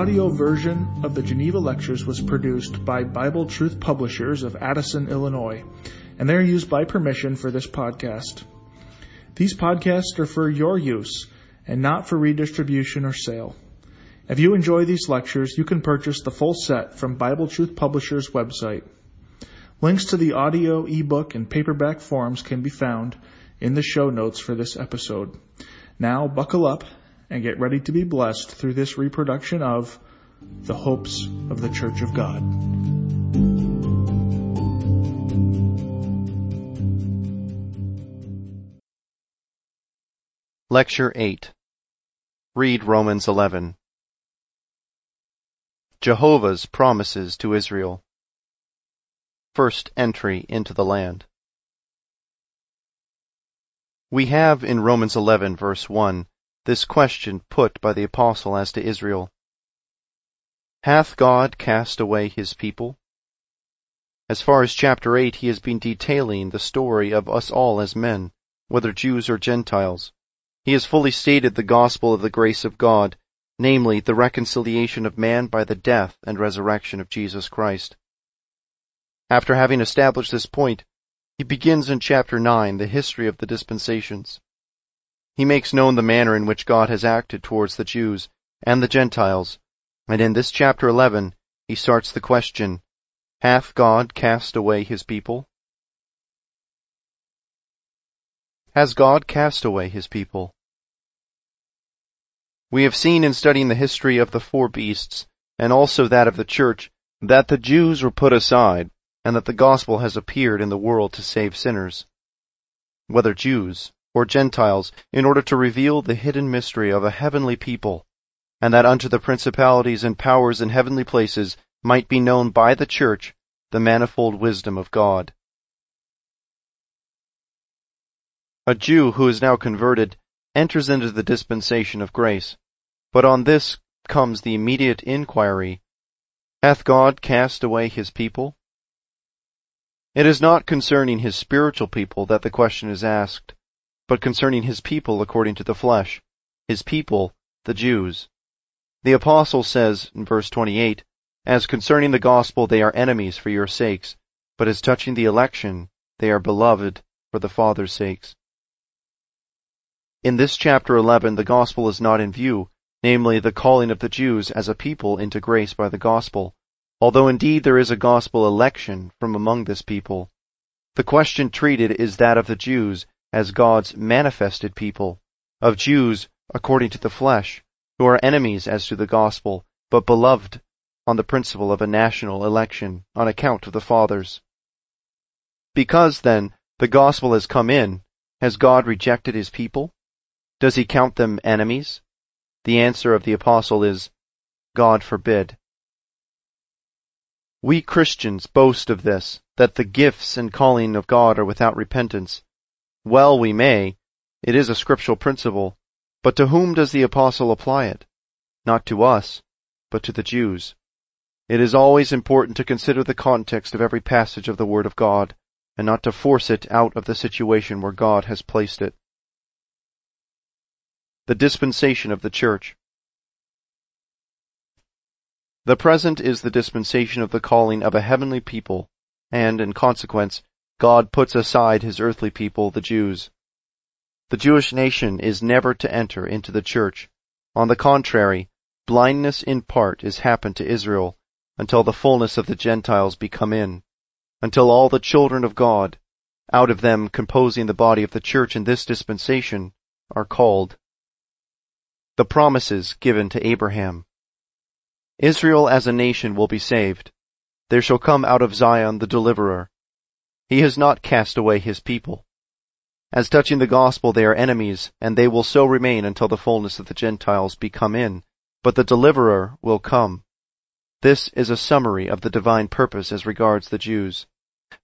audio version of the Geneva Lectures was produced by Bible Truth Publishers of Addison, Illinois, and they are used by permission for this podcast. These podcasts are for your use and not for redistribution or sale. If you enjoy these lectures, you can purchase the full set from Bible Truth Publishers' website. Links to the audio, ebook, and paperback forms can be found in the show notes for this episode. Now, buckle up and get ready to be blessed through this reproduction of The Hopes of the Church of God. Lecture 8. Read Romans 11. Jehovah's Promises to Israel. First Entry into the Land. We have in Romans 11 verse 1 this question put by the Apostle as to Israel. Hath God cast away his people? As far as chapter 8, he has been detailing the story of us all as men, whether Jews or Gentiles. He has fully stated the gospel of the grace of God, namely the reconciliation of man by the death and resurrection of Jesus Christ. After having established this point, he begins in chapter 9 the history of the dispensations. He makes known the manner in which God has acted towards the Jews and the Gentiles, and in this chapter 11 he starts the question, hath God cast away his people? Has God cast away his people? We have seen in studying the history of the four beasts, and also that of the church, that the Jews were put aside, and that the gospel has appeared in the world to save sinners, whether Jews or Gentiles, in order to reveal the hidden mystery of a heavenly people, and that unto the principalities and powers in heavenly places might be known by the church the manifold wisdom of God. A Jew who is now converted enters into the dispensation of grace, but on this comes the immediate inquiry, hath God cast away his people? It is not concerning his spiritual people that the question is asked, but concerning his people according to the flesh, his people, the Jews. The Apostle says in verse 28, as concerning the gospel they are enemies for your sakes, but as touching the election they are beloved for the Father's sakes. In this chapter 11 the gospel is not in view, namely the calling of the Jews as a people into grace by the gospel, although indeed there is a gospel election from among this people. The question treated is that of the Jews as God's manifested people, of Jews according to the flesh, who are enemies as to the gospel, but beloved on the principle of a national election on account of the fathers. Because, then, the gospel has come in, has God rejected his people? Does he count them enemies? The answer of the Apostle is, God forbid. We Christians boast of this, that the gifts and calling of God are without repentance. Well we may, it is a scriptural principle, but to whom does the Apostle apply it? Not to us, but to the Jews. It is always important to consider the context of every passage of the Word of God, and not to force it out of the situation where God has placed it. The dispensation of the church. The present is the dispensation of the calling of a heavenly people, and, in consequence, God puts aside his earthly people, the Jews. The Jewish nation is never to enter into the church. On the contrary, blindness in part is happened to Israel, until the fullness of the Gentiles be come in, until all the children of God, out of them composing the body of the church in this dispensation, are called. The promises given to Abraham. Israel as a nation will be saved. There shall come out of Zion the deliverer. He has not cast away his people. As touching the gospel they are enemies, and they will so remain until the fullness of the Gentiles be come in, but the deliverer will come. This is a summary of the divine purpose as regards the Jews.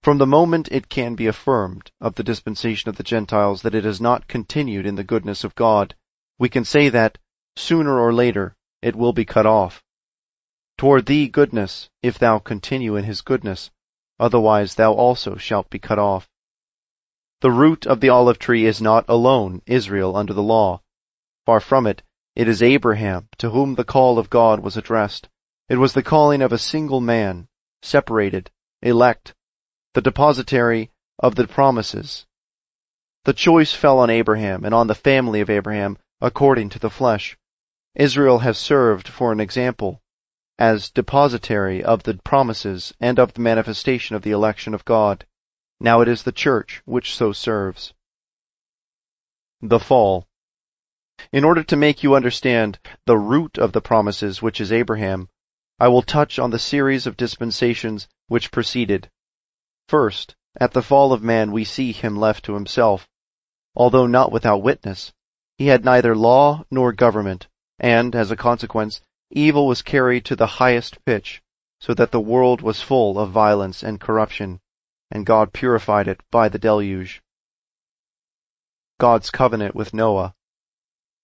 From the moment it can be affirmed of the dispensation of the Gentiles that it has not continued in the goodness of God, we can say that, sooner or later, it will be cut off. Toward thee goodness, if thou continue in his goodness, otherwise thou also shalt be cut off. The root of the olive tree is not alone Israel under the law. Far from it, It is Abraham to whom the call of God was addressed. It was the calling of a single man, separated, elect, the depositary of the promises. The choice fell on Abraham and on the family of Abraham according to the flesh. Israel has served for an example as depositary of the promises and of the manifestation of the election of God. Now it is the church which so serves. The fall. In order to make you understand the root of the promises, which is Abraham, I will touch on the series of dispensations which preceded. First, at the fall of man we see him left to himself. Although not without witness, he had neither law nor government, and, as a consequence, evil was carried to the highest pitch, so that the world was full of violence and corruption, and God purified it by the deluge. God's covenant with Noah.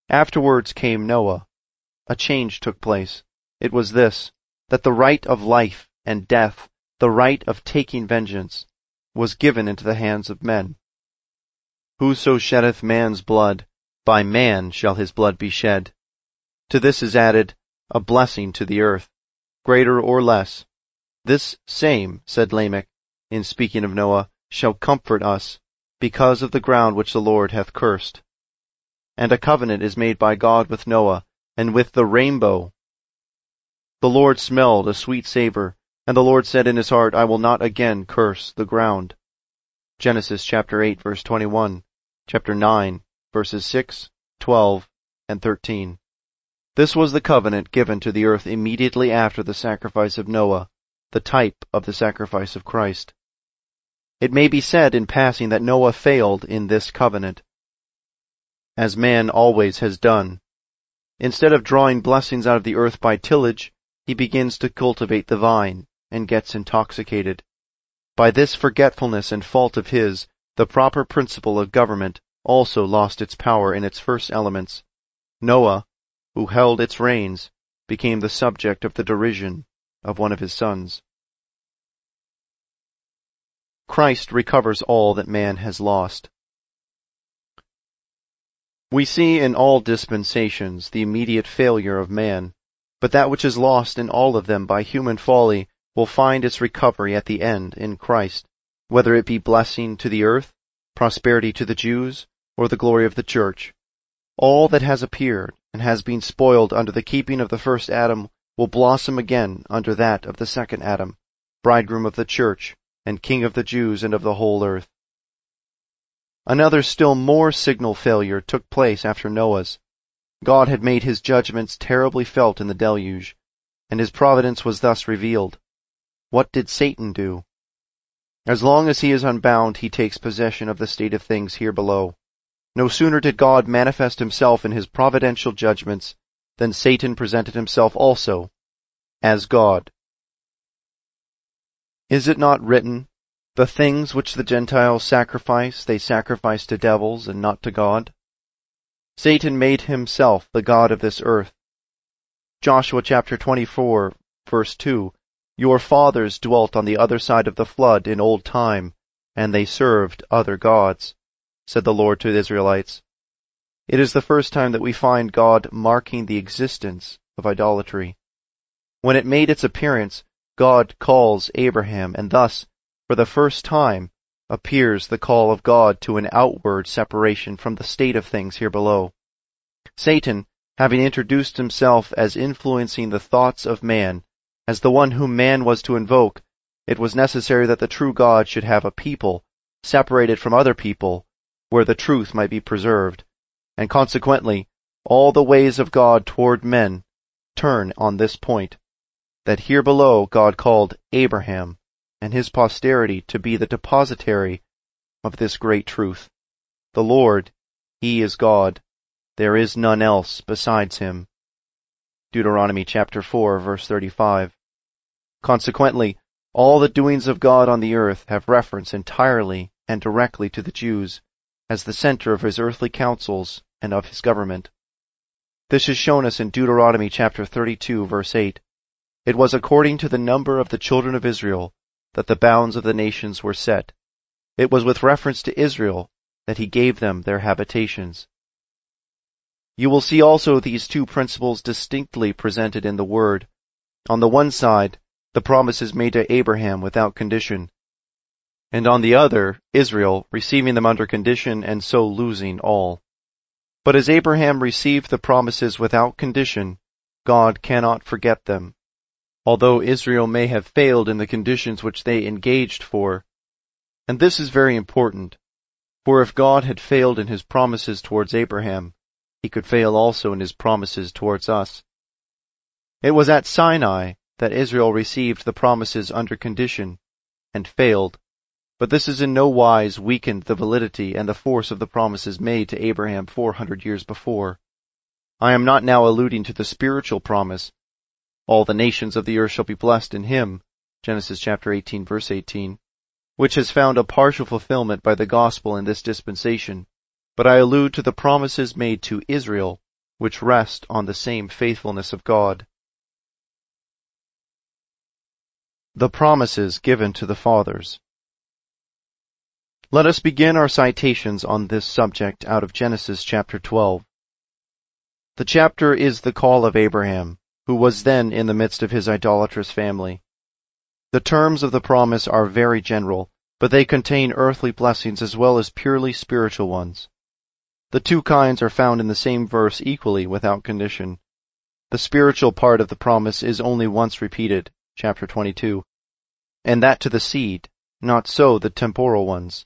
Afterwards came Noah. A change took place. It was this, that the right of life and death, the right of taking vengeance, was given into the hands of men. Whoso sheddeth man's blood, by man shall his blood be shed. To this is added a blessing to the earth, greater or less. This same, said Lamech, in speaking of Noah, shall comfort us, because of the ground which the Lord hath cursed. And a covenant is made by God with Noah, and with the rainbow. The Lord smelled a sweet savor, and the Lord said in his heart, I will not again curse the ground. Genesis chapter 8, verse 21, chapter 9, verses 6, 12, and 13. This was the covenant given to the earth immediately after the sacrifice of Noah, the type of the sacrifice of Christ. It may be said in passing that Noah failed in this covenant, as man always has done. Instead of drawing blessings out of the earth by tillage, he begins to cultivate the vine, and gets intoxicated. By this forgetfulness and fault of his, the proper principle of government also lost its power in its first elements. Noah, who held its reins, became the subject of the derision of one of his sons. Christ recovers all that man has lost. We see in all dispensations the immediate failure of man, but that which is lost in all of them by human folly will find its recovery at the end in Christ, whether it be blessing to the earth, prosperity to the Jews, or the glory of the church. All that has appeared and has been spoiled under the keeping of the first Adam will blossom again under that of the second Adam, bridegroom of the church, and king of the Jews and of the whole earth. Another still more signal failure took place after Noah's. God had made his judgments terribly felt in the deluge, and his providence was thus revealed. What did Satan do? As long as he is unbound, he takes possession of the state of things here below. No sooner did God manifest himself in his providential judgments than Satan presented himself also as God. Is it not written, the things which the Gentiles sacrifice, they sacrifice to devils and not to God? Satan made himself the god of this earth. Joshua chapter 24, verse 2, your fathers dwelt on the other side of the flood in old time, and they served other gods, said the Lord to the Israelites. It is the first time that we find God marking the existence of idolatry. When it made its appearance, God calls Abraham, and thus, for the first time, appears the call of God to an outward separation from the state of things here below. Satan, having introduced himself as influencing the thoughts of man, as the one whom man was to invoke, it was necessary that the true God should have a people, separated from other people, where the truth might be preserved, and consequently, all the ways of God toward men turn on this point, that here below God called Abraham and his posterity to be the depositary of this great truth. The Lord, he is God. There is none else besides him. Deuteronomy chapter 4, verse 35. Consequently, all the doings of God on the earth have reference entirely and directly to the Jews as the center of his earthly counsels and of his government. This is shown us in Deuteronomy chapter 32, verse 8. It was according to the number of the children of Israel that the bounds of the nations were set. It was with reference to Israel that he gave them their habitations. You will see also these two principles distinctly presented in the Word. On the one side, the promises made to Abraham without condition, and on the other, Israel receiving them under condition and so losing all. But as Abraham received the promises without condition, God cannot forget them. Although Israel may have failed in the conditions which they engaged for, and this is very important, for if God had failed in his promises towards Abraham, he could fail also in his promises towards us. It was at Sinai that Israel received the promises under condition and failed, but this is in no wise weakened the validity and the force of the promises made to Abraham 400 years before. I am not now alluding to the spiritual promise, all the nations of the earth shall be blessed in him, Genesis chapter 18, verse 18, which has found a partial fulfillment by the gospel in this dispensation, but I allude to the promises made to Israel, which rest on the same faithfulness of God. The promises given to the fathers. Let us begin our citations on this subject out of Genesis chapter 12. The chapter is the call of Abraham, who was then in the midst of his idolatrous family. The terms of the promise are very general, but they contain earthly blessings as well as purely spiritual ones. The two kinds are found in the same verse equally without condition. The spiritual part of the promise is only once repeated, chapter 22, and that to the seed, not so the temporal ones.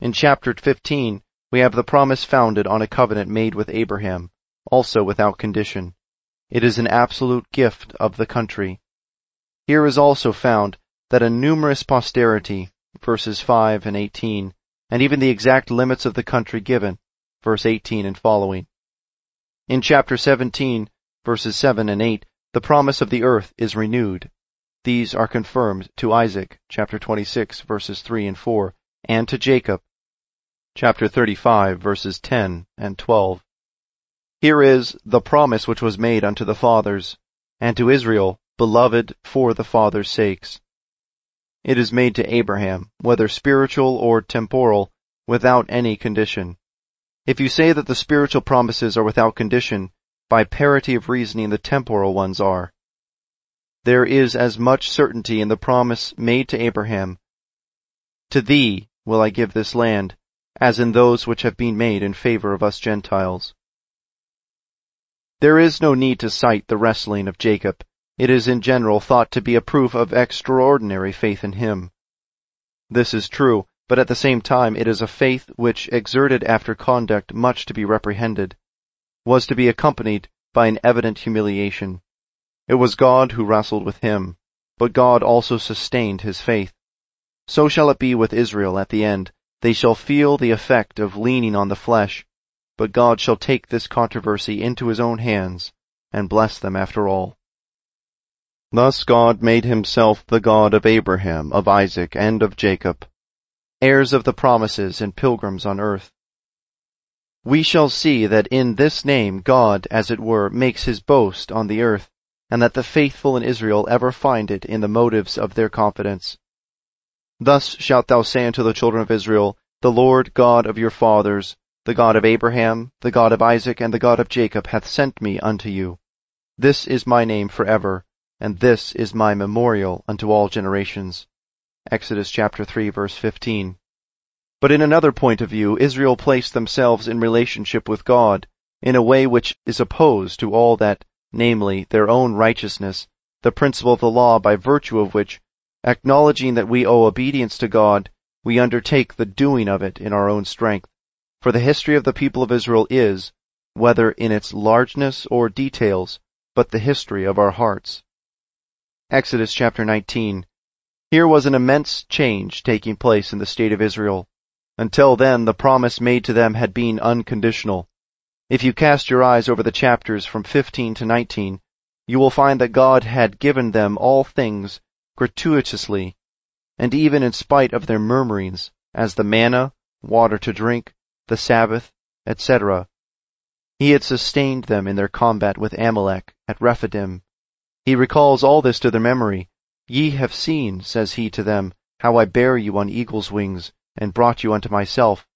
In chapter 15, we have the promise founded on a covenant made with Abraham, also without condition. It is an absolute gift of the country. Here is also found that a numerous posterity, verses 5 and 18, and even the exact limits of the country given, verse 18 and following. In chapter 17, verses 7 and 8, the promise of the earth is renewed. These are confirmed to Isaac, chapter 26, verses 3 and 4, and to Jacob, chapter 35, verses 10 and 12. Here is the promise which was made unto the fathers, and to Israel, beloved for the fathers' sakes. It is made to Abraham, whether spiritual or temporal, without any condition. If you say that the spiritual promises are without condition, by parity of reasoning the temporal ones are. There is as much certainty in the promise made to Abraham, "To thee will I give this land," as in those which have been made in favor of us Gentiles. There is no need to cite the wrestling of Jacob. It is in general thought to be a proof of extraordinary faith in him. This is true, but at the same time it is a faith which, exerted after conduct much to be reprehended, was to be accompanied by an evident humiliation. It was God who wrestled with him, but God also sustained his faith. So shall it be with Israel at the end. They shall feel the effect of leaning on the flesh, but God shall take this controversy into his own hands and bless them after all. Thus God made himself the God of Abraham, of Isaac, and of Jacob, heirs of the promises and pilgrims on earth. We shall see that in this name God, as it were, makes his boast on the earth, and that the faithful in Israel ever find it in the motives of their confidence. Thus shalt thou say unto the children of Israel, "The Lord God of your fathers, the God of Abraham, the God of Isaac, and the God of Jacob hath sent me unto you. This is my name forever, and this is my memorial unto all generations." Exodus chapter 3, verse 15. But in another point of view, Israel placed themselves in relationship with God in a way which is opposed to all that, namely, their own righteousness, the principle of the law by virtue of which, acknowledging that we owe obedience to God, we undertake the doing of it in our own strength. For the history of the people of Israel is, whether in its largeness or details, but the history of our hearts. Exodus chapter 19. Here was an immense change taking place in the state of Israel. Until then, the promise made to them had been unconditional. If you cast your eyes over the chapters from 15 to 19, you will find that God had given them all things gratuitously, and even in spite of their murmurings, as the manna, water to drink, the Sabbath, etc. He had sustained them in their combat with Amalek at Rephidim. He recalls all this to their memory. "Ye have seen," says he to them, "how I bare you on eagle's wings, and brought you unto myself.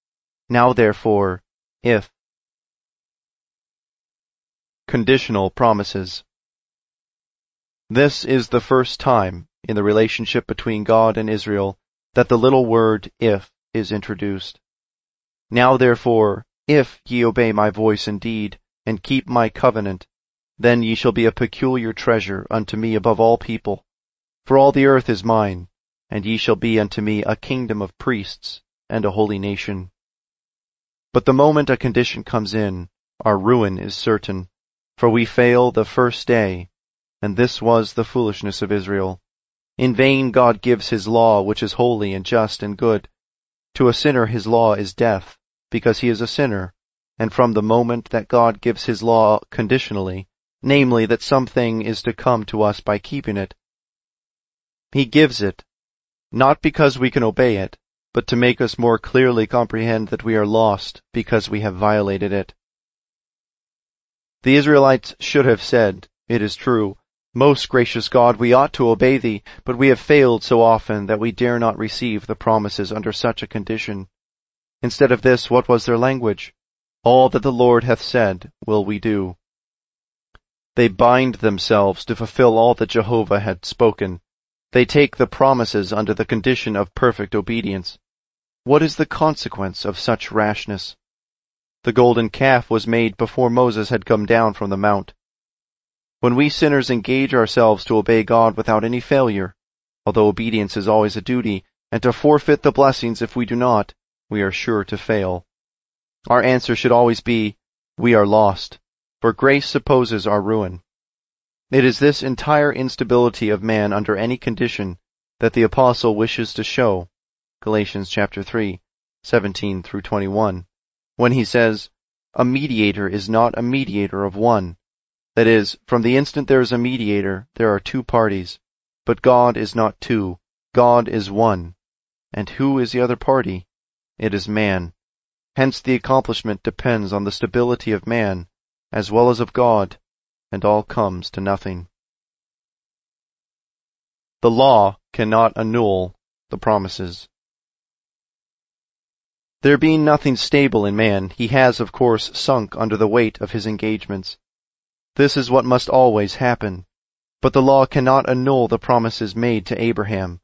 Now therefore, if..." conditional promises. This is the first time in the relationship between God and Israel that the little word if is introduced. Now therefore, if ye obey my voice indeed, and keep my covenant, then ye shall be a peculiar treasure unto me above all people. For all the earth is mine, and ye shall be unto me a kingdom of priests and a holy nation. But the moment a condition comes in, our ruin is certain, for we fail the first day, and this was the foolishness of Israel. In vain God gives his law, which is holy and just and good. To a sinner his law is death, because he is a sinner, and from the moment that God gives his law conditionally, namely that something is to come to us by keeping it, he gives it, not because we can obey it, but to make us more clearly comprehend that we are lost because we have violated it. The Israelites should have said, it is true, most gracious God, we ought to obey thee, but we have failed so often that we dare not receive the promises under such a condition. Instead of this, what was their language? All that the Lord hath said will we do. They bind themselves to fulfill all that Jehovah had spoken. They take the promises under the condition of perfect obedience. What is the consequence of such rashness? The golden calf was made before Moses had come down from the mount. When we sinners engage ourselves to obey God without any failure, although obedience is always a duty, and to forfeit the blessings if we do not, we are sure to fail. Our answer should always be, we are lost, for grace supposes our ruin. It is this entire instability of man under any condition that the Apostle wishes to show, Galatians chapter 3, 17 through 21, when he says, a mediator is not a mediator of one. That is, from the instant there is a mediator, there are two parties. But God is not two, God is one. And who is the other party? It is man. Hence the accomplishment depends on the stability of man, as well as of God, and all comes to nothing. The law cannot annul the promises. There being nothing stable in man, he has, of course, sunk under the weight of his engagements. This is what must always happen. But the law cannot annul the promises made to Abraham.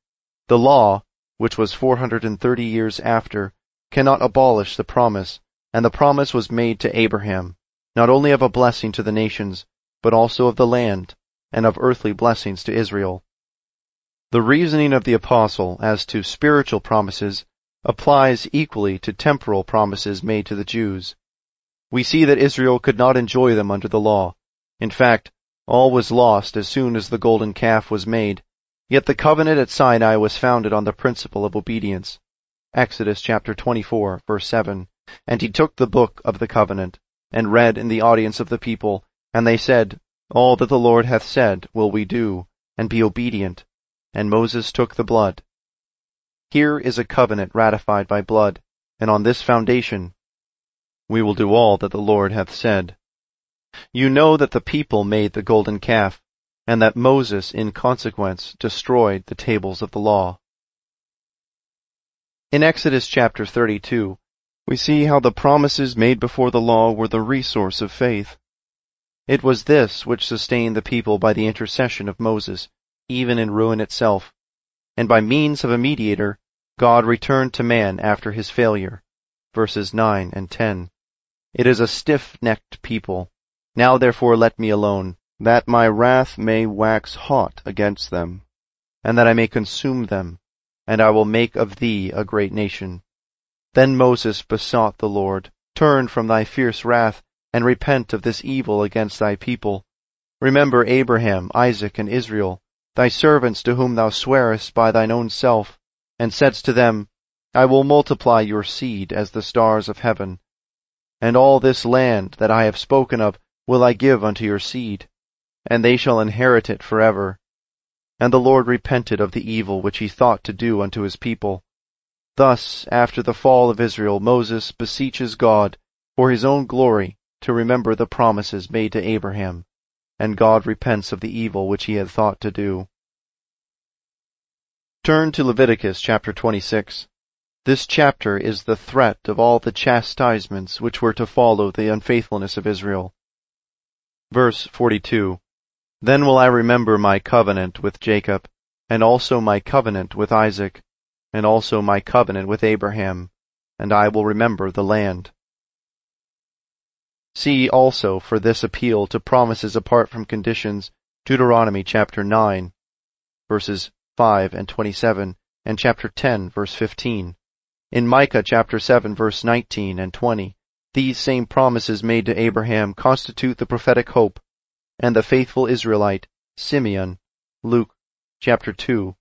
The law, which was 430 years after, cannot abolish the promise, and the promise was made to Abraham, not only of a blessing to the nations, but also of the land, and of earthly blessings to Israel. The reasoning of the Apostle as to spiritual promises applies equally to temporal promises made to the Jews. We see that Israel could not enjoy them under the law. In fact, all was lost as soon as the golden calf was made, yet the covenant at Sinai was founded on the principle of obedience. Exodus chapter 24, verse 7, and he took the book of the covenant, and read in the audience of the people, and they said, all that the Lord hath said will we do, and be obedient. And Moses took the blood. Here is a covenant ratified by blood, and on this foundation we will do all that the Lord hath said. You know that the people made the golden calf, and that Moses in consequence destroyed the tables of the law. In Exodus chapter 32, we see how the promises made before the law were the resource of faith. It was this which sustained the people by the intercession of Moses, even in ruin itself, and by means of a mediator, God returned to man after his failure. Verses 9 and 10. It is a stiff-necked people. Now therefore let me alone, that my wrath may wax hot against them, and that I may consume them, and I will make of thee a great nation. Then Moses besought the Lord, turn from thy fierce wrath, and repent of this evil against thy people. Remember Abraham, Isaac, and Israel, thy servants to whom thou swearest by thine own self, and saidst to them, I will multiply your seed as the stars of heaven. And all this land that I have spoken of will I give unto your seed, and they shall inherit it forever. And the Lord repented of the evil which he thought to do unto his people. Thus, after the fall of Israel, Moses beseeches God for his own glory to remember the promises made to Abraham, and God repents of the evil which he had thought to do. Turn to Leviticus chapter 26. This chapter is the threat of all the chastisements which were to follow the unfaithfulness of Israel. Verse 42. Then will I remember my covenant with Jacob, and also my covenant with Isaac, and also my covenant with Abraham, and I will remember the land. See also for this appeal to promises apart from conditions, Deuteronomy chapter 9, verses 5 and 27, and chapter 10, verse 15. In Micah chapter 7, verse 19 and 20, these same promises made to Abraham constitute the prophetic hope, and the faithful Israelite, Simeon, Luke chapter 2,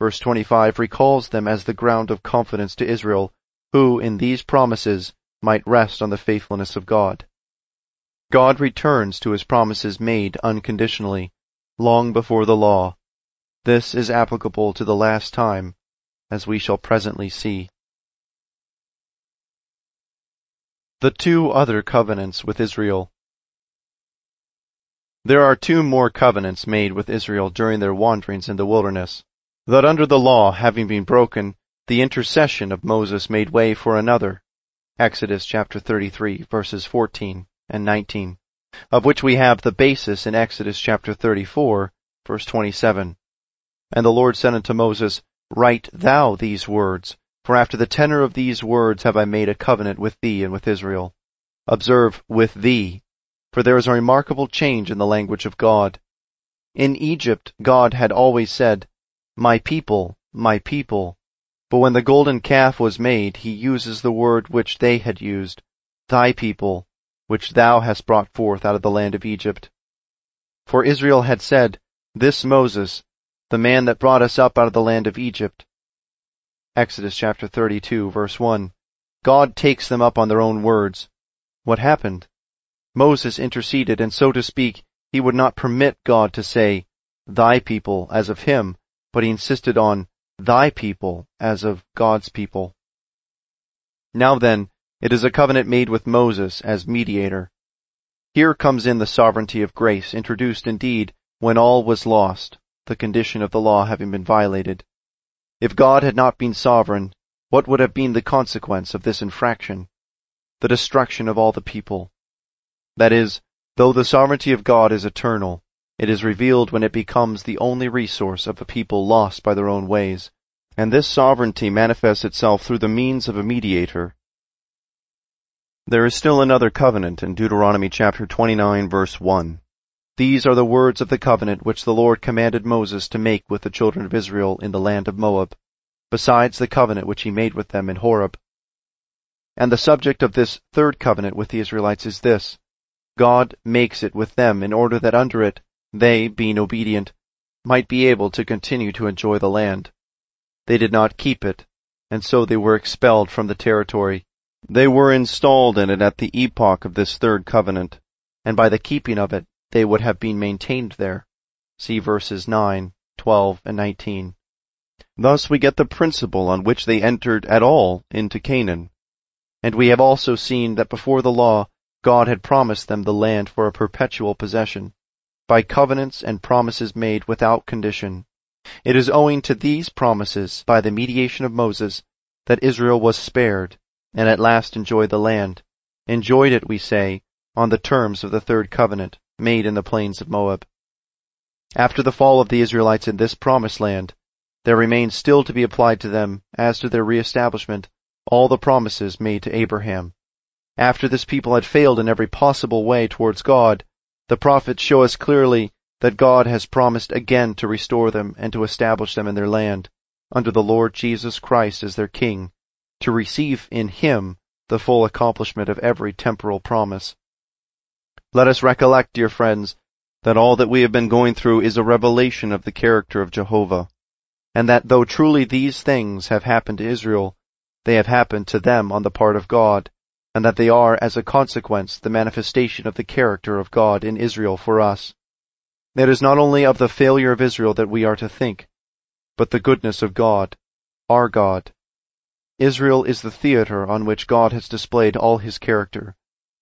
verse 25, recalls them as the ground of confidence to Israel, who in these promises might rest on the faithfulness of God. God returns to his promises made unconditionally, long before the law. This is applicable to the last time, as we shall presently see. The two other covenants with Israel. There are two more covenants made with Israel during their wanderings in the wilderness, that under the law having been broken, the intercession of Moses made way for another. Exodus chapter 33, verses 14. And 19, of which we have the basis in Exodus chapter 34, verse 27. And the Lord said unto Moses, Write thou these words, for after the tenor of these words have I made a covenant with thee and with Israel. Observe, with thee, for there is a remarkable change in the language of God. In Egypt, God had always said, My people, my people. But when the golden calf was made, he uses the word which they had used, thy people, which thou hast brought forth out of the land of Egypt. For Israel had said, This Moses, the man that brought us up out of the land of Egypt. Exodus chapter 32, verse 1. God takes them up on their own words. What happened? Moses interceded, and so to speak, he would not permit God to say, Thy people, as of him, but he insisted on, Thy people, as of God's people. Now then, it is a covenant made with Moses as mediator. Here comes in the sovereignty of grace, introduced indeed when all was lost, the condition of the law having been violated. If God had not been sovereign, what would have been the consequence of this infraction? The destruction of all the people. That is, though the sovereignty of God is eternal, it is revealed when it becomes the only resource of a people lost by their own ways, and this sovereignty manifests itself through the means of a mediator. There is still another covenant in Deuteronomy chapter 29, verse 1. These are the words of the covenant which the Lord commanded Moses to make with the children of Israel in the land of Moab, besides the covenant which he made with them in Horeb. And the subject of this third covenant with the Israelites is this: God makes it with them in order that under it they, being obedient, might be able to continue to enjoy the land. They did not keep it, and so they were expelled from the territory. They were installed in it at the epoch of this third covenant, and by the keeping of it they would have been maintained there. See verses 9, 12, and 19. Thus we get the principle on which they entered at all into Canaan. And we have also seen that before the law God had promised them the land for a perpetual possession, by covenants and promises made without condition. It is owing to these promises, by the mediation of Moses, that Israel was spared, and at last enjoyed the land. Enjoyed it, we say, on the terms of the third covenant, made in the plains of Moab. After the fall of the Israelites in this promised land, there remains still to be applied to them, as to their re-establishment, all the promises made to Abraham. After this people had failed in every possible way towards God, the prophets show us clearly that God has promised again to restore them and to establish them in their land, under the Lord Jesus Christ as their King, to receive in him the full accomplishment of every temporal promise. Let us recollect, dear friends, that all that we have been going through is a revelation of the character of Jehovah, and that though truly these things have happened to Israel, they have happened to them on the part of God, and that they are, as a consequence, the manifestation of the character of God in Israel for us. It is not only of the failure of Israel that we are to think, but the goodness of God, our God. Israel is the theater on which God has displayed all his character.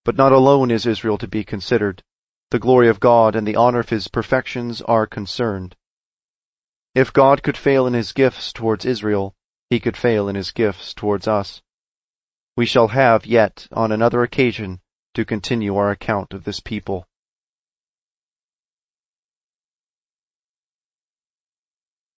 But not alone is Israel to be considered. The glory of God and the honor of his perfections are concerned. If God could fail in his gifts towards Israel, he could fail in his gifts towards us. We shall have yet, on another occasion, to continue our account of this people.